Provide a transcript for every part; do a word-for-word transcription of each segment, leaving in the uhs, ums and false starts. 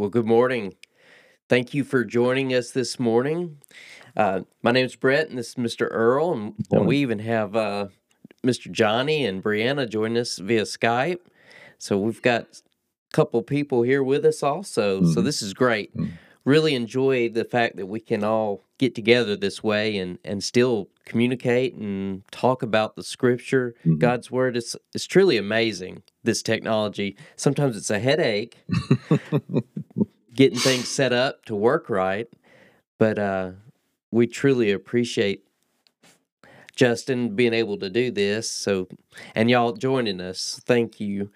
Well, good morning. Thank you for joining us this morning. Uh, my name is Brett, and this is Mister Earl, and Hello. We even have uh, Mister Johnny and Brianna join us via Skype. So we've got a couple people here with us also, mm. so this is great. Mm. Really enjoy the fact that we can all get together this way and, and still communicate and talk about the Scripture, mm-hmm. God's Word. It's, it's truly amazing, this technology. Sometimes it's a headache getting things set up to work right, but uh, we truly appreciate Justin being able to do this. So, and y'all joining us. Thank you.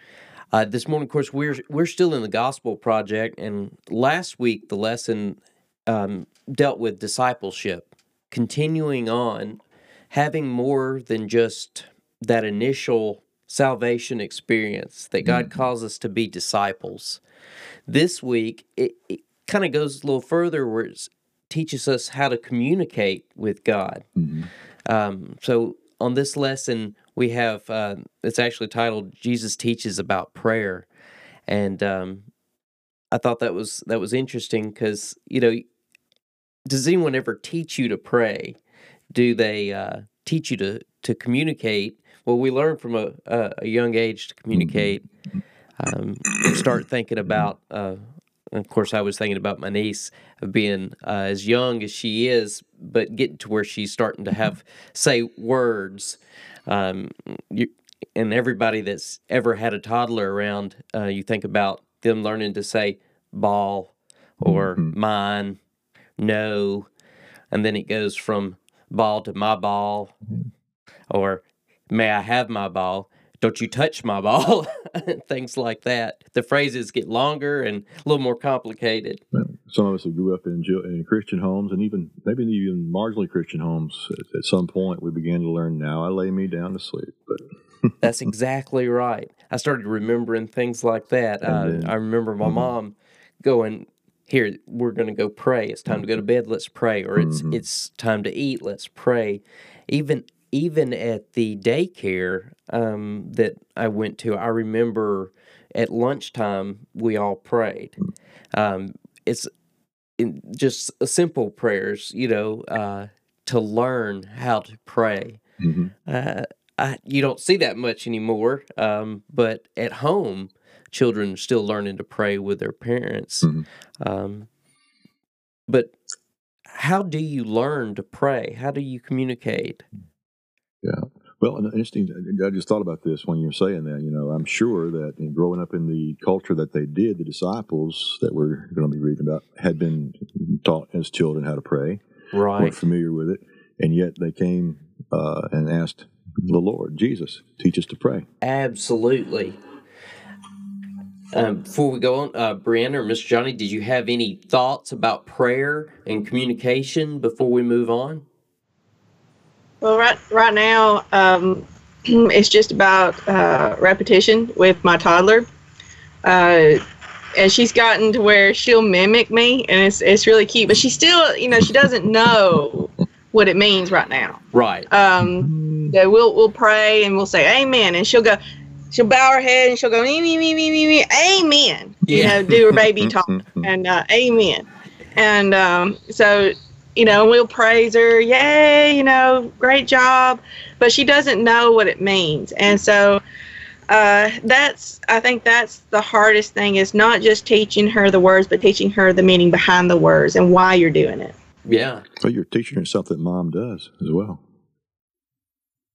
Uh, this morning, of course, we're we're still in the Gospel Project, and last week the lesson um, dealt with discipleship, continuing on, having more than just that initial salvation experience, that God mm-hmm. calls us to be disciples. This week, it, it kind of goes a little further where it teaches us how to communicate with God. Mm-hmm. Um, so on this lesson, we have, uh, it's actually titled, Jesus Teaches About Prayer. And um, I thought that was that was interesting because, you know, does anyone ever teach you to pray? Do they uh, teach you to, to communicate? Well, we learn from a, a young age to communicate. Um, start thinking about, uh, of course, I was thinking about my niece being uh, as young as she is, but getting to where she's starting to have, say, words. Um, you, and everybody that's ever had a toddler around, uh, you think about them learning to say ball or mm-hmm. mine, no, and then it goes from ball to my ball, mm-hmm. or may I have my ball, don't you touch my ball, things like that. The phrases get longer and a little more complicated. Some of us who grew up in, in Christian homes, and even maybe even marginally Christian homes, at, at some point we began to learn, now I lay me down to sleep. But that's exactly right. I started remembering things like that. I, then, I remember my mm-hmm. mom going, here, we're going to go pray. It's time to go to bed. Let's pray. Or it's mm-hmm. it's time to eat. Let's pray. Even even at the daycare um, that I went to, I remember at lunchtime we all prayed. Um, it's just simple prayers, you know, uh, to learn how to pray. Mm-hmm. Uh, I, you don't see that much anymore, um, but at home, children are still learning to pray with their parents. Mm-hmm. Um, but how do you learn to pray? How do you communicate? Yeah. Well, interesting. I just thought about this when you were saying that. You know, I'm sure that in growing up in the culture that they did, the disciples that we're going to be reading about had been taught as children how to pray. Right. Weren't familiar with it. And yet they came uh, and asked the Lord, Jesus, teach us to pray. Absolutely. Um, before we go on, uh, Brianna or Mister Johnny, did you have any thoughts about prayer and communication before we move on? Well, right right now, um, it's just about uh, repetition with my toddler. Uh, and she's gotten to where she'll mimic me, and it's it's really cute. But she still, you know, she doesn't know what it means right now. Right. Um, so we'll, we'll pray, and we'll say, amen, and she'll go... She'll bow her head and she'll go, me, me, me, me, me, amen. Yeah. You know, do her baby talk and uh, amen. And um, so, you know, we'll praise her. Yay, you know, great job. But she doesn't know what it means. And so uh, that's, I think that's the hardest thing, is not just teaching her the words, but teaching her the meaning behind the words and why you're doing it. Yeah. Well, you're teaching her something mom does as well.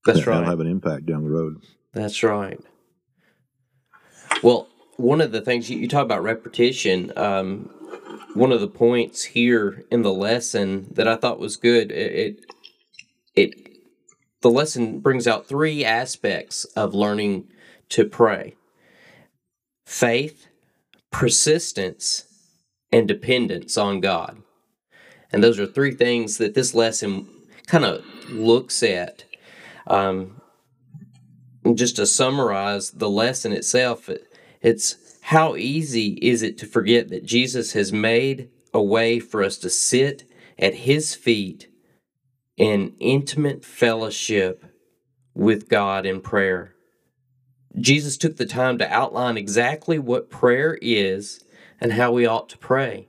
That's that, right. That'll have an impact down the road. That's right. Well, one of the things you, you talk about repetition, um, one of the points here in the lesson that I thought was good, it, it, it the lesson brings out three aspects of learning to pray: faith, persistence, and dependence on God. And those are three things that this lesson kind of looks at. Um, just to summarize the lesson itself, it, It's how easy is it to forget that Jesus has made a way for us to sit at His feet in intimate fellowship with God in prayer. Jesus took the time to outline exactly what prayer is and how we ought to pray,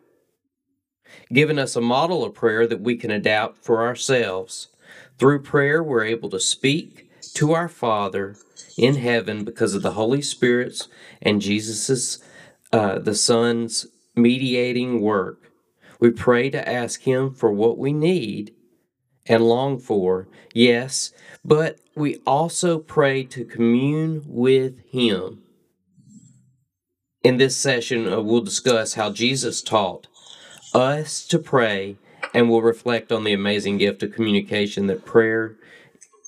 giving us a model of prayer that we can adapt for ourselves. Through prayer, we're able to speak to our Father in heaven because of the Holy Spirit's and Jesus' uh, the Son's mediating work. We pray to ask Him for what we need and long for, yes, but we also pray to commune with Him. In this session, uh, we'll discuss how Jesus taught us to pray, and we'll reflect on the amazing gift of communication that prayer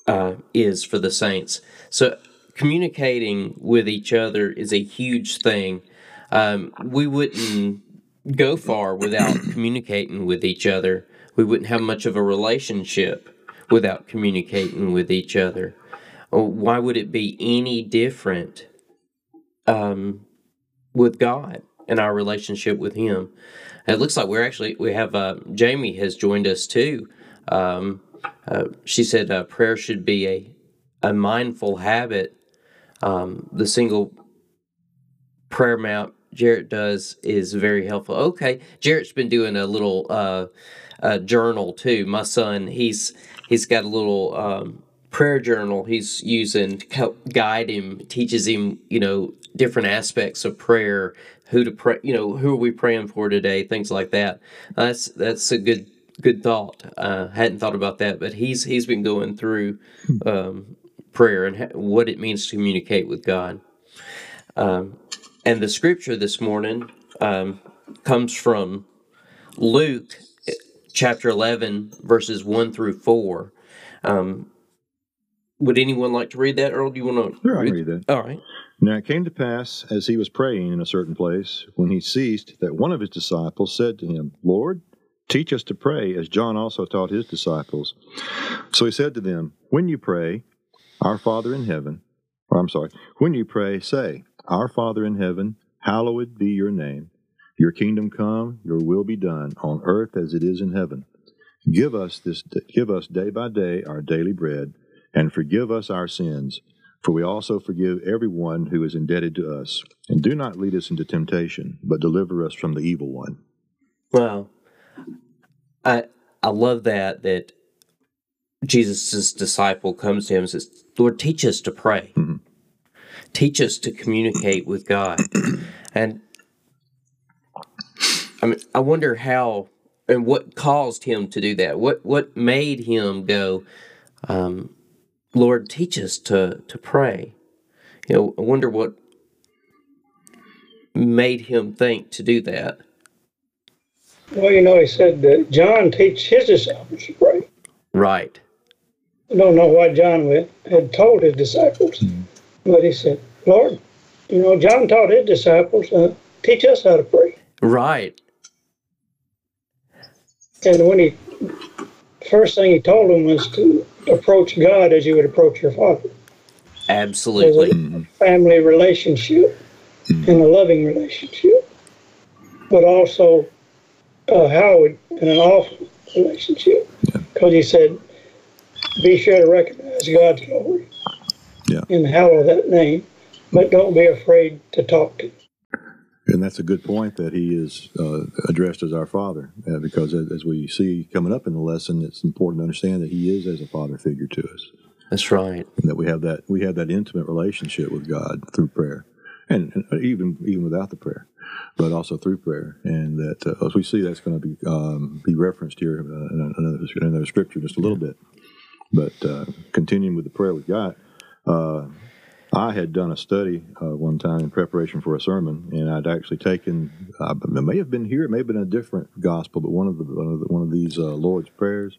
uh, is for the saints. So communicating with each other is a huge thing. Um, we wouldn't go far without communicating with each other. We wouldn't have much of a relationship without communicating with each other. Why would it be any different um, with God and our relationship with Him? It looks like we're actually, we have, uh, Jamie has joined us too. Um, uh, she said uh, prayer should be a, a mindful habit. Um, the single prayer map Jarrett does is very helpful. Okay, Jarrett's been doing a little uh, uh, journal too. My son, he's he's got a little um, prayer journal he's using to help guide him, teaches him, you know, different aspects of prayer, who to pray, you know, who are we praying for today, things like that. Uh, that's that's a good good thought. Uh, hadn't thought about that, but he's he's been going through um, prayer and ha- what it means to communicate with God. Um, and the scripture this morning um, comes from Luke chapter eleven, verses one through four. Um, would anyone like to read that, Earl? Do you want to? Sure, I'll read that. All right. Now it came to pass, as he was praying in a certain place, when he ceased, that one of his disciples said to him, Lord, teach us to pray, as John also taught his disciples. So he said to them, When you pray, our Father in heaven, or I'm sorry, when you pray, say, Our Father in heaven, hallowed be your name. Your kingdom come, your will be done, on earth as it is in heaven. Give us this, give us day by day our daily bread, and forgive us our sins, for we also forgive everyone who is indebted to us. And do not lead us into temptation, but deliver us from the evil one. Wow. I I love that, that Jesus' disciple comes to him and says, Lord, teach us to pray. Mm-hmm. Teach us to communicate with God. And I mean, I wonder how and what caused him to do that. What, what made him go, um, Lord, teach us to, to pray. You know, I wonder what made him think to do that. Well, you know, he said that John teach his disciples to pray. Right. I don't know why John had told his disciples, mm-hmm. but he said, Lord, you know, John taught his disciples, uh, teach us how to pray. Right. And when he, first thing he told them was to approach God as you would approach your father. Absolutely. A family relationship and a loving relationship, but also uh, how in an awful relationship, because he said, be sure to recognize God's glory yeah. and hallow that name, but don't be afraid to talk to him. And that's a good point that he is uh, addressed as our Father, uh, because as, as we see coming up in the lesson, it's important to understand that he is as a father figure to us. That's right. And that we have that we have that intimate relationship with God through prayer, and, and even even without the prayer, but also through prayer. And that uh, as we see, that's going to be um, be referenced here uh, in another in another scripture just a little bit. But uh, continuing with the prayer with God. Uh, I had done a study uh, one time in preparation for a sermon, and I'd actually taken, uh, it may have been here, it may have been a different gospel, but one of the one of, the, one of these uh, Lord's Prayers,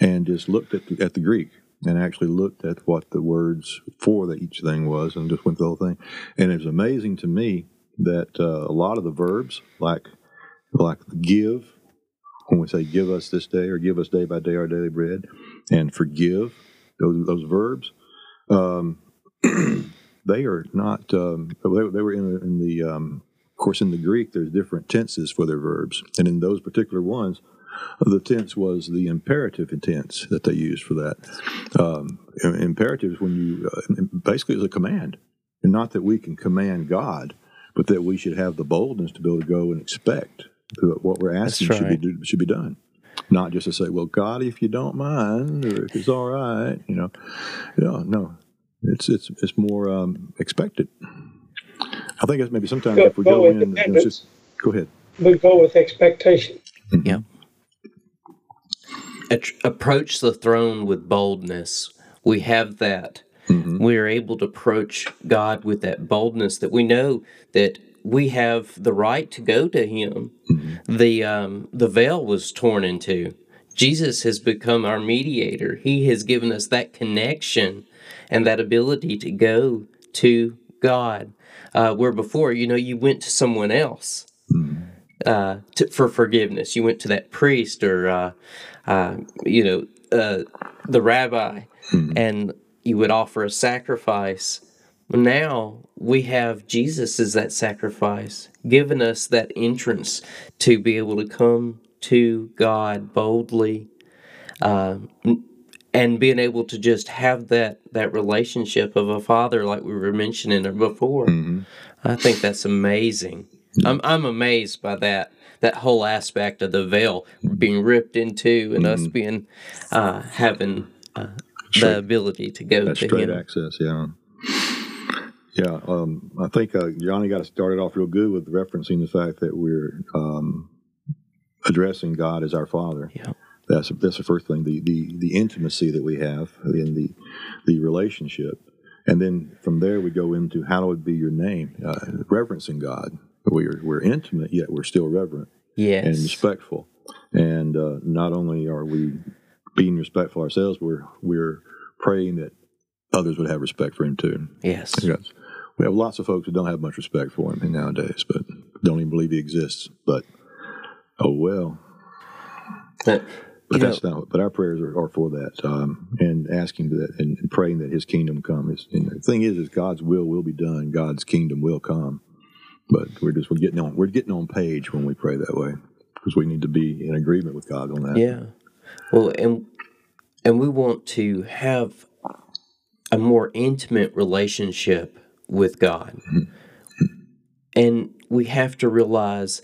and just looked at the, at the Greek, and actually looked at what the words for the, each thing was, and just went through the whole thing. And it was amazing to me that uh, a lot of the verbs, like like give, when we say give us this day, or give us day by day our daily bread, and forgive, those, those verbs, um, they are not. Um, they, they were in, in the, um, of course, in the Greek. There's different tenses for their verbs, and in those particular ones, the tense was the imperative tense that they used for that. Um, imperative is when you uh, basically it's a command, and not that we can command God, but that we should have the boldness to be able to go and expect what we're asking right. should be should be done. Not just to say, well, God, if you don't mind, or if it's all right, you know. Yeah, no, it's it's it's more um, expected. I think it's maybe sometimes go, if we go, go in, you know, just, go ahead. We go with expectation. Mm-hmm. Yeah. At- approach the throne with boldness. We have that. Mm-hmm. We are able to approach God with that boldness that we know that we have the right to go to Him. Mm-hmm. The um, the veil was torn in two. Jesus has become our mediator. He has given us that connection and that ability to go to God. Uh, where before, you know, you went to someone else uh, to, for forgiveness. You went to that priest or, uh, uh, you know, uh, the rabbi, and you would offer a sacrifice. Now we have Jesus as that sacrifice, given us that entrance to be able to come to God boldly, uh, and being able to just have that, that relationship of a father like we were mentioning before. Mm-hmm. I think that's amazing. Mm-hmm. I'm I'm amazed by that, that whole aspect of the veil being ripped into and mm-hmm. us being uh, having uh, the ability to go that's to straight him. Access, yeah. Yeah, um, I think uh, Johnny got started off real good with referencing the fact that we're um, addressing God as our Father. Yeah. That's that's the first thing, the, the, the intimacy that we have in the the relationship. And then from there we go into hallowed be your name, uh, reverencing God. We're, we're intimate, yet we're still reverent yes. and respectful. And uh, not only are we being respectful ourselves, we're, we're praying that others would have respect for Him too. Yes. Yes. We have lots of folks who don't have much respect for Him nowadays, but don't even believe He exists. But, oh well. But, but that's know, not. But our prayers are, are for that, um, and asking that, and praying that His kingdom come. His, and the thing is, is God's will will be done. God's kingdom will come. But we're just we're getting on we're getting on page when we pray that way, because we need to be in agreement with God on that. Yeah. Well, and and we want to have a more intimate relationship with God. And we have to realize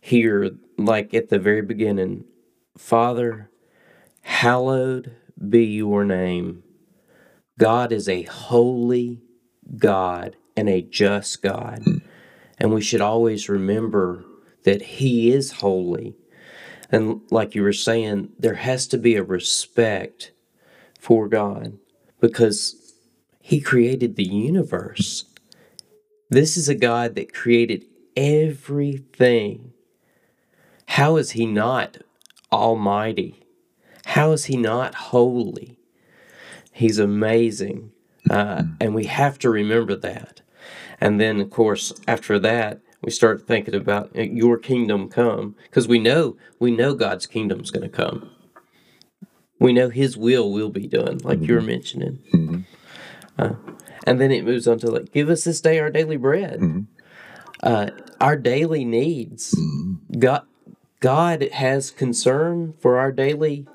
here, like at the very beginning, Father, hallowed be your name. God is a holy God and a just God. And we should always remember that He is holy. And like you were saying, there has to be a respect for God, because He created the universe. This is a God that created everything. How is He not almighty? How is He not holy? He's amazing. Uh, and we have to remember that. And then, of course, after that, we start thinking about your kingdom come, because we know, we know God's kingdom is going to come. We know His will will be done, like mm-hmm. you were mentioning. Mm-hmm. Uh, and then it moves on to, like, give us this day our daily bread, mm-hmm. uh, our daily needs. Mm-hmm. God, God has concern for our daily,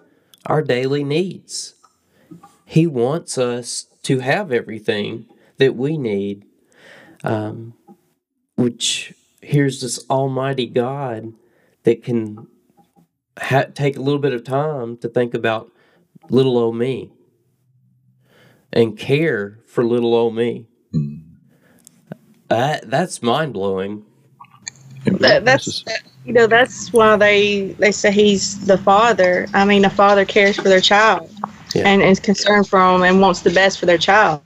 our daily needs. He wants us to have everything that we need. Um, which here's this Almighty God that can ha- take a little bit of time to think about little old me. And care for little old me. That that's mind blowing. That, that's you know that's why they they say He's the Father. I mean, a father cares for their child, yeah. and is concerned for them and wants the best for their child.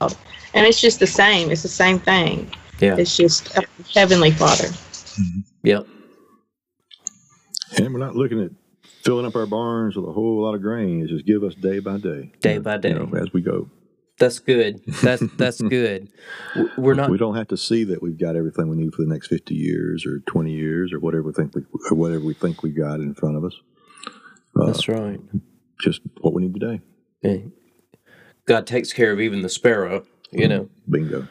And it's just the same. It's the same thing. Yeah. It's just a heavenly Father. Mm-hmm. Yep. And we're not looking at filling up our barns with a whole lot of grain. It's just give us day by day, day by day, you know, as we go. That's good. That's that's good. We're not. We don't have to see that we've got everything we need for the next fifty years or twenty years or whatever we think we or whatever we think we got in front of us. Uh, that's right. Just what we need today. Yeah. God takes care of even the sparrow, you mm, know. Bingo.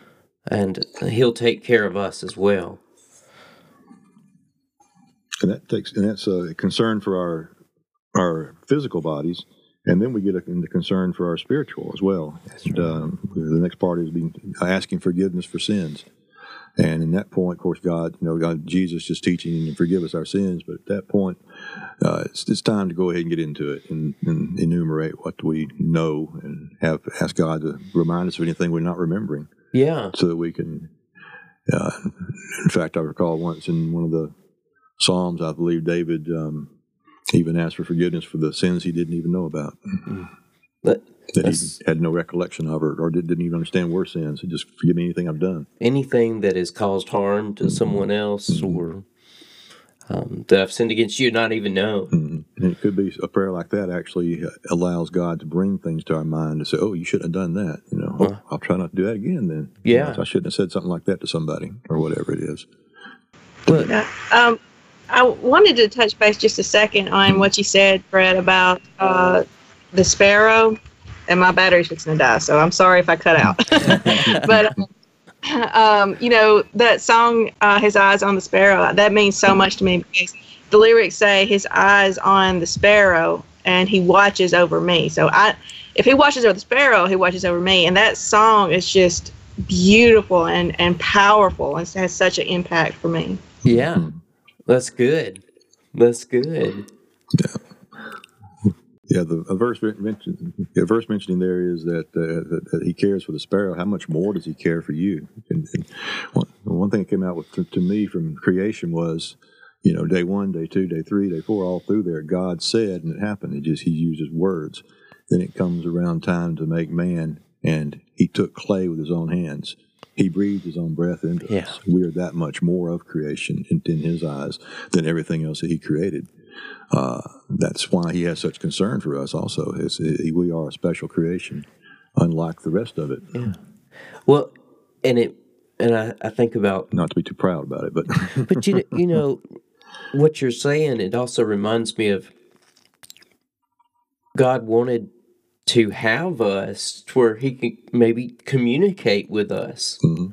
And He'll take care of us as well. And that takes and that's a concern for our our physical bodies. And then we get into concern for our spiritual as well. And, um, the next part is being, asking forgiveness for sins. And in that point, of course, God, you know, God, Jesus is teaching him to forgive us our sins. But at that point, uh, it's, it's time to go ahead and get into it and, and enumerate what we know and have ask God to remind us of anything we're not remembering. Yeah. So that we can, uh, in fact, I recall once in one of the Psalms, I believe David um, even asked for forgiveness for the sins he didn't even know about. Mm-hmm. But that That's, he had no recollection of or, or didn't even understand were sins. He just forgive me anything I've done. Anything that has caused harm to mm-hmm. someone else mm-hmm. or um, that I've sinned against you, not even know. Mm-hmm. And it could be a prayer like that actually allows God to bring things to our mind to say, oh, you shouldn't have done that. You know, huh. I'll, I'll try not to do that again then. Yeah. You know, I shouldn't have said something like that to somebody or whatever it is. But, yeah. um, I wanted to touch base just a second on what you said, Fred, about... Uh, the sparrow, and my battery's fixing to die, so I'm sorry if I cut out. But, um, you know, that song, uh, His Eyes on the Sparrow, that means so much to me because the lyrics say, His eyes on the sparrow, and he watches over me. So I, if he watches over the sparrow, he watches over me. And that song is just beautiful and, and powerful and has such an impact for me. Yeah, that's good. That's good. Yeah. Yeah, the a verse mentioned, the verse mentioning there is that, uh, that that he cares for the sparrow. How much more does he care for you? And, and one, one thing that came out with, to, to me from creation was, you know, day one, day two, day three, day four, all through there, God said, and it happened. It just he uses words. Then it comes around time to make man, and he took clay with his own hands. He breathed his own breath into yeah. us. We are that much more of creation in, in his eyes than everything else that he created. Uh, that's why he has such concern for us also. It's, it, we are a special creation, unlike the rest of it. Yeah. Well, and it, and I, I think about... Not to be too proud about it, but... But, you know, you know, what you're saying, it also reminds me of God wanted to have us to where he could maybe communicate with us. Mm-hmm.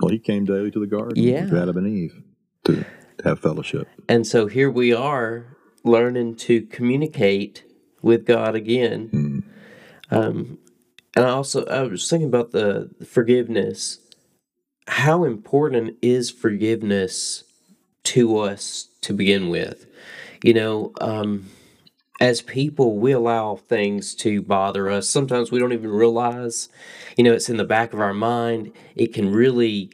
Well, he came daily to the garden yeah. with Adam and Eve to have fellowship. And so here we are... learning to communicate with God again, mm. um, and I also I was thinking about the, the forgiveness. How important is forgiveness to us to begin with? You know, um, as people, we allow things to bother us. Sometimes we don't even realize. You know, it's in the back of our mind. It can really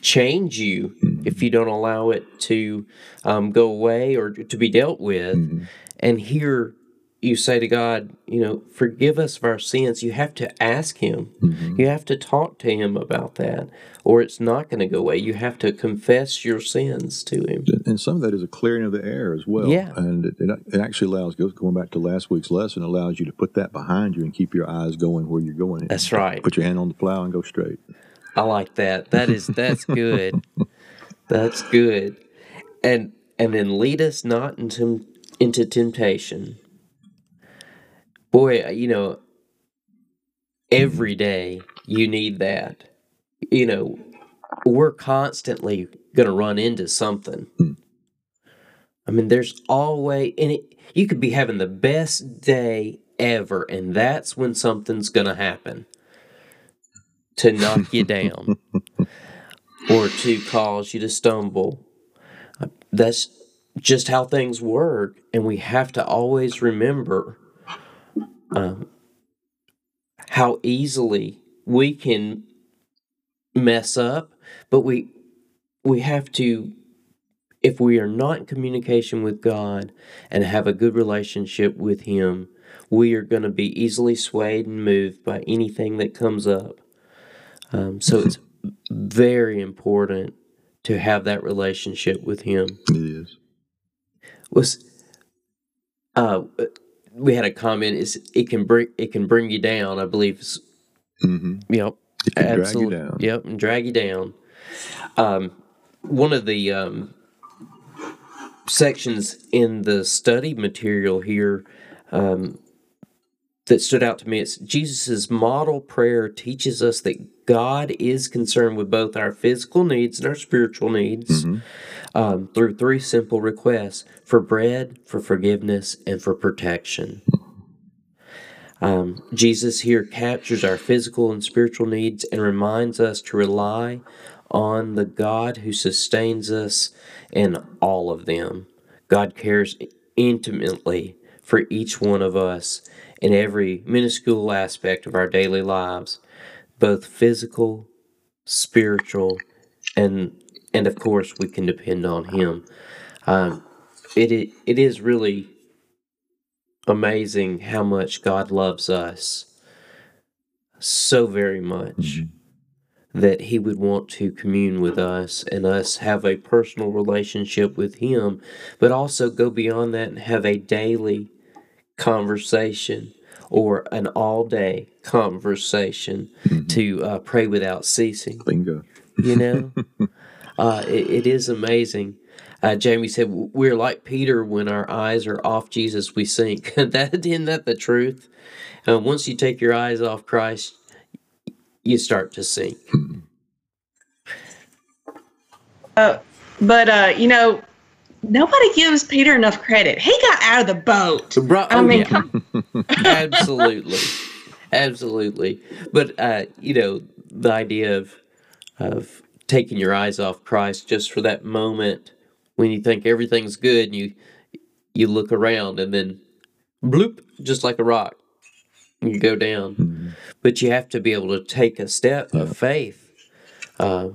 change you. If you don't allow it to um, go away or to be dealt with. Mm-hmm. And here you say to God, you know, forgive us of our sins. You have to ask him. Mm-hmm. You have to talk to him about that, or it's not going to go away. You have to confess your sins to him. And some of that is a clearing of the air as well. Yeah. And it, it actually allows, going back to last week's lesson, allows you to put that behind you and keep your eyes going where you're going. That's right. Put your hand on the plow and go straight. I like that. That is, that's good. That's good. And and then lead us not into, into temptation. Boy, you know, every day you need that. You know, we're constantly going to run into something. I mean, there's always, and it, you could be having the best day ever, and that's when something's going to happen to knock you down. Or to cause you to stumble. That's just how things work. And we have to always remember um, how easily we can mess up. But we we have to, if we are not in communication with God and have a good relationship with him, we are going to be easily swayed and moved by anything that comes up. Um, so it's very important to have that relationship with him. It is. Was uh, we had a comment. Is it can bring it can bring you down? I believe. Mm-hmm. Yep. It can absolutely. Drag you down. Yep, and drag you down. Um, one of the um, sections in the study material here um, that stood out to me. It's Jesus's model prayer teaches us that God is concerned with both our physical needs and our spiritual needs mm-hmm. um, through three simple requests: for bread, for forgiveness, and for protection. Um, Jesus here captures our physical and spiritual needs and reminds us to rely on the God who sustains us in all of them. God cares intimately for each one of us in every minuscule aspect of our daily lives, both physical, spiritual, and and of course we can depend on Him. Um, it it is really amazing how much God loves us so very much that He would want to commune with us and us have a personal relationship with Him, but also go beyond that and have a daily conversation or an all-day conversation mm-hmm. to uh, pray without ceasing. Bingo. You know, uh, it, it is amazing. Uh, Jamie said, we're like Peter when our eyes are off Jesus, we sink. that, isn't that the truth? Uh, once you take your eyes off Christ, you start to sink. Uh, but, uh, you know, nobody gives Peter enough credit. He got out of the boat. Right. I oh, mean, yeah. come- Absolutely. Absolutely. But, uh, you know, the idea of, of taking your eyes off Christ just for that moment when you think everything's good and you you look around and then bloop, just like a rock, you go down. Mm-hmm. But you have to be able to take a step yeah. of faith uh,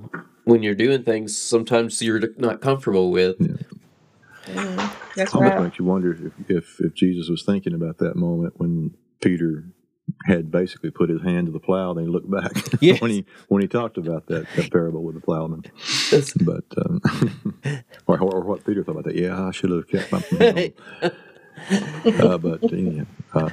when you're doing things sometimes you're not comfortable with. Yeah. Mm, that's right. Almost makes you wonder if, if, if Jesus was thinking about that moment when Peter had basically put his hand to the plow, then he looked back yes. when he when he talked about that, that parable with the plowman. That's, but um, or, or what Peter thought about that. Yeah, I should have kept my hand on. uh, but anyhow, uh,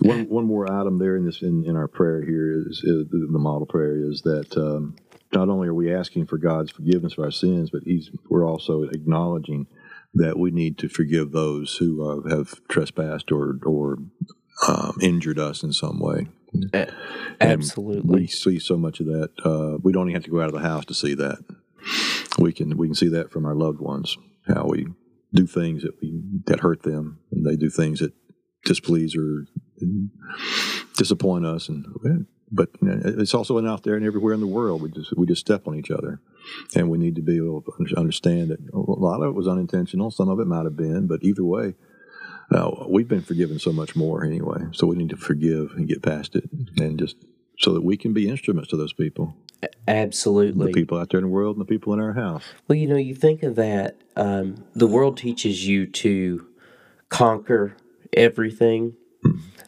one one more item there in this in, in our prayer here is, is the model prayer is that um, not only are we asking for God's forgiveness of our sins, but he's, we're also acknowledging that we need to forgive those who uh, have trespassed or or um, injured us in some way. A- absolutely, and we see so much of that. Uh, we don't even have to go out of the house to see that. We can we can see that from our loved ones how we do things that we that hurt them, and they do things that displease or disappoint us. And but you know, it's also out there and everywhere in the world. We just we just step on each other, and we need to be able to understand that a lot of it was unintentional. Some of it might have been, but either way, uh, we've been forgiven so much more anyway. So we need to forgive and get past it, and just so that we can be instruments to those people. Absolutely. The people out there in the world and the people in our house. Well, you know, you think of that, um, the world teaches you to conquer everything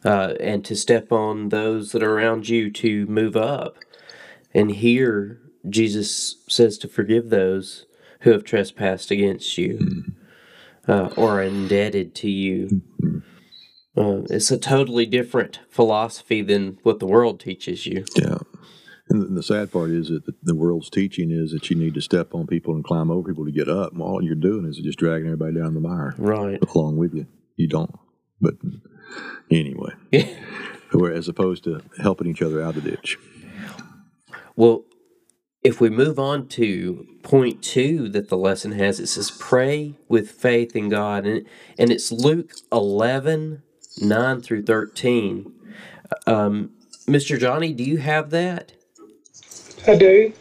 uh, and to step on those that are around you to move up. And here, Jesus says to forgive those who have trespassed against you mm-hmm. uh, or indebted to you. Mm-hmm. Uh, it's a totally different philosophy than what the world teaches you. Yeah. And the sad part is that the world's teaching is that you need to step on people and climb over people to get up. And all you're doing is just dragging everybody down the mire. Right. Along with you. You don't. But anyway. As opposed to helping each other out of the ditch. Well, if we move on to point two that the lesson has, it says pray with faith in God. And, and it's Luke eleven, nine through thirteen. Um, Mister Johnny, do you have that? I do.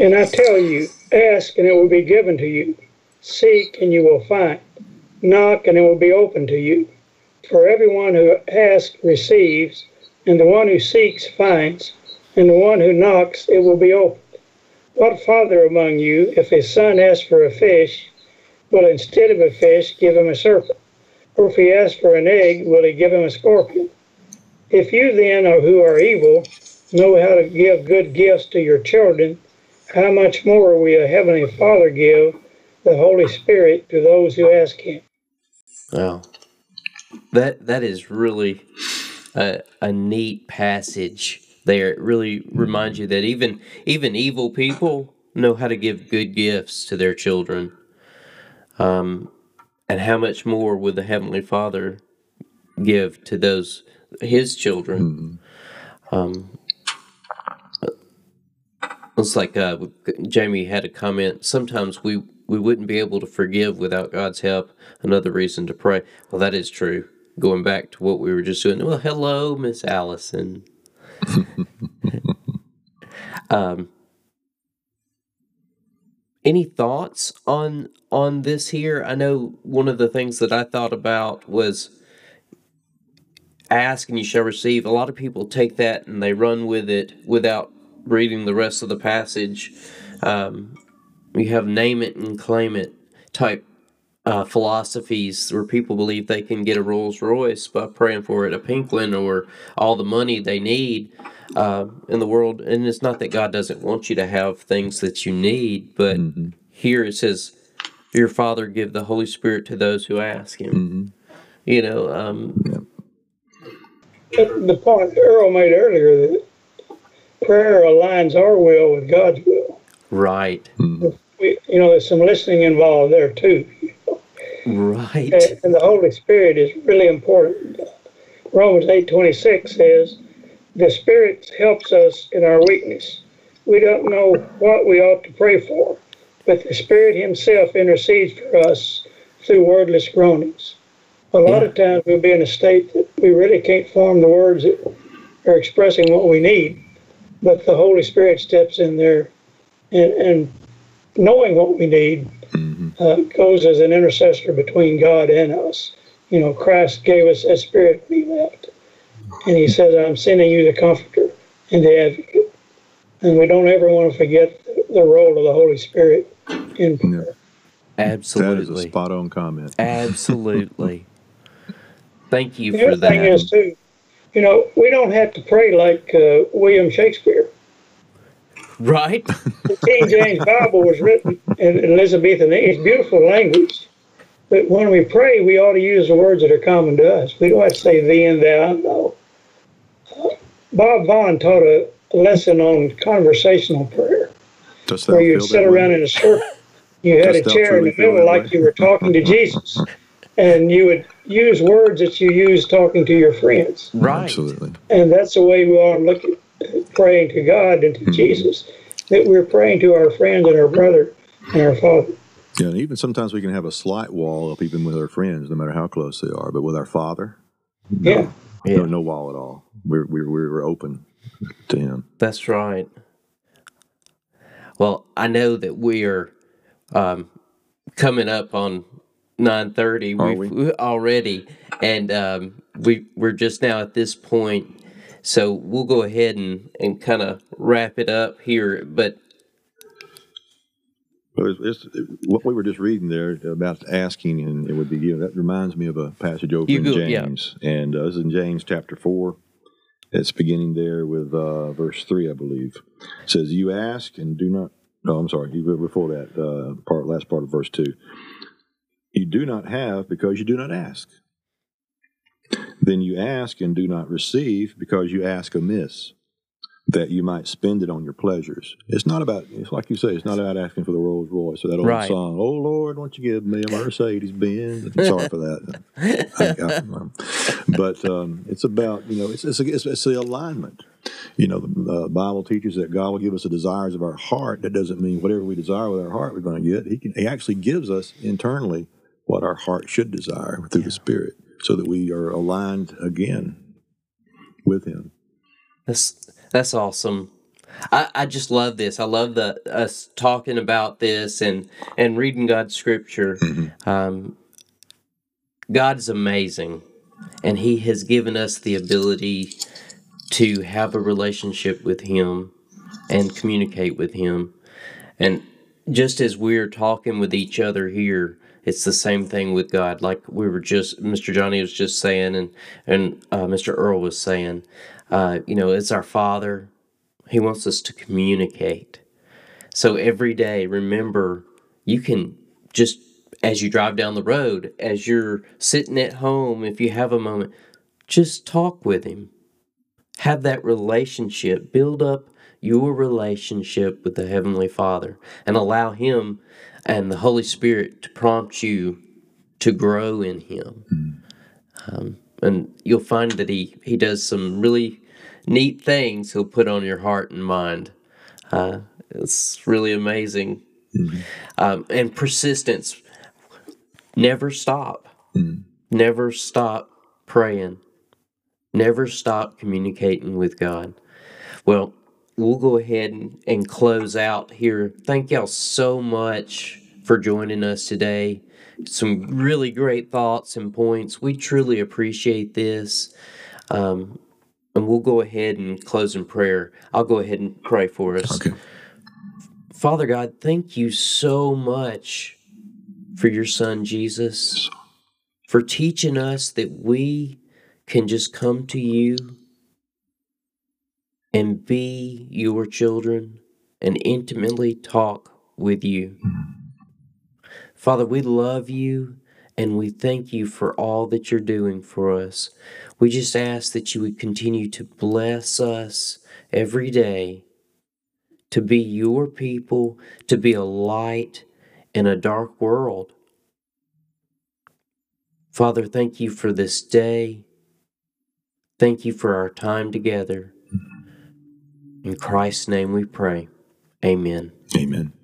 And I tell you, ask and it will be given to you. Seek and you will find. Knock and it will be opened to you. For everyone who asks receives, and the one who seeks finds, and the one who knocks it will be opened. What father among you, if his son asks for a fish, will instead of a fish give him a serpent? Or if he asks for an egg, will he give him a scorpion? If you then are who are evil, know how to give good gifts to your children, how much more will a Heavenly Father give the Holy Spirit to those who ask Him? Wow. That, that is really a, a neat passage there. It really reminds you that even, even evil people know how to give good gifts to their children. Um, and how much more would the Heavenly Father give to those, His children? Mm-hmm. Um It's like uh, Jamie had a comment. Sometimes we, we wouldn't be able to forgive without God's help. Another reason to pray. Well, that is true. Going back to what we were just doing. Well, hello, Miss Allison. um, Any thoughts on on this here? I know one of the things that I thought about was ask and you shall receive. A lot of people take that and they run with it without reading the rest of the passage. Um, you have name it and claim it type uh, philosophies where people believe they can get a Rolls Royce by praying for it, a Pinklin, or all the money they need uh, in the world. And it's not that God doesn't want you to have things that you need, but mm-hmm. here it says, your Father give the Holy Spirit to those who ask Him. Mm-hmm. You know, um, yeah. The point Earl made earlier, that prayer aligns our will with God's will. Right. Mm. We, you know, there's some listening involved there too. You know? Right. And, and the Holy Spirit is really important. Romans eight twenty-six says, the Spirit helps us in our weakness. We don't know what we ought to pray for, but the Spirit Himself intercedes for us through wordless groanings. A lot yeah. of times we'll be in a state that we really can't form the words that are expressing what we need, but the Holy Spirit steps in there and, and knowing what we need mm-hmm. uh, goes as an intercessor between God and us. You know, Christ gave us a Spirit when He left, and He says, I'm sending you the Comforter and the Advocate. And we don't ever want to forget the role of the Holy Spirit in prayer. Yeah. Absolutely. That is a spot-on comment. Absolutely. Thank you for that. The thing is, too, you know, we don't have to pray like uh, William Shakespeare. Right. The King James Bible was written in Elizabethan. It's beautiful language. But when we pray, we ought to use the words that are common to us. We don't have to say thee and thou. No. Uh, Bob Vaughn taught a lesson on conversational prayer, where you sit around way? in a circle. You had Does a chair in the middle like way? you were talking to Jesus. And you would use words that you use talking to your friends. Right. Absolutely. And that's the way we ought to look at praying to God and to mm-hmm. Jesus, that we're praying to our friends and our brother and our Father. Yeah, and even sometimes we can have a slight wall up even with our friends, no matter how close they are. But with our Father, yeah, no, yeah. no, no wall at all. We're, we're, we're open to Him. That's right. Well, I know that we are um, coming up on nine thirty we? we already, and um, we, we're just now at this point, so we'll go ahead and, and kind of wrap it up here. But well, it's, it's, what we were just reading there about asking, and it would be given, that reminds me of a passage over you in go, James, yeah. and uh, this is in James chapter four. It's beginning there with uh, verse three, I believe. It says, you ask and do not, no, I'm sorry, before that, uh, part last part of verse two. You do not have because you do not ask. Then you ask and do not receive because you ask amiss, that you might spend it on your pleasures. It's not about, it's like you say, it's not about asking for the Rolls Royce or that old right. song, oh Lord, won't you give me a Mercedes Benz? I'm sorry for that. I, I, but um, it's about, you know, it's, it's, it's, it's the alignment. You know, the uh, Bible teaches that God will give us the desires of our heart. That doesn't mean whatever we desire with our heart we're going to get. He, can, he actually gives us internally what our heart should desire through yeah. the Spirit, so that we are aligned again with Him. That's that's awesome. I, I just love this. I love the us talking about this and, and reading God's Scripture. Mm-hmm. Um, God is amazing, and He has given us the ability to have a relationship with Him and communicate with Him. And just as we're talking with each other here, it's the same thing with God. Like we were just, Mister Johnny was just saying, and and uh, Mister Earl was saying, uh, you know, it's our Father. He wants us to communicate. So every day, remember, you can just, as you drive down the road, as you're sitting at home, if you have a moment, just talk with Him. Have that relationship. Build up your relationship with the Heavenly Father and allow Him and the Holy Spirit to prompt you to grow in Him. Mm. Um, and you'll find that he, he does some really neat things He'll put on your heart and mind. Uh, it's really amazing. Mm. Um, and persistence. Never stop. Mm. Never stop praying. Never stop communicating with God. Well, we'll go ahead and, and close out here. Thank y'all so much for joining us today. Some really great thoughts and points. We truly appreciate this. Um, and we'll go ahead and close in prayer. I'll go ahead and pray for us. Okay. Father God, thank you so much for your son, Jesus, for teaching us that we can just come to you and be your children and intimately talk with you. Father, we love you and we thank you for all that you're doing for us. We just ask that you would continue to bless us every day, to be your people, to be a light in a dark world. Father, thank you for this day. Thank you for our time together. In Christ's name we pray. Amen. Amen.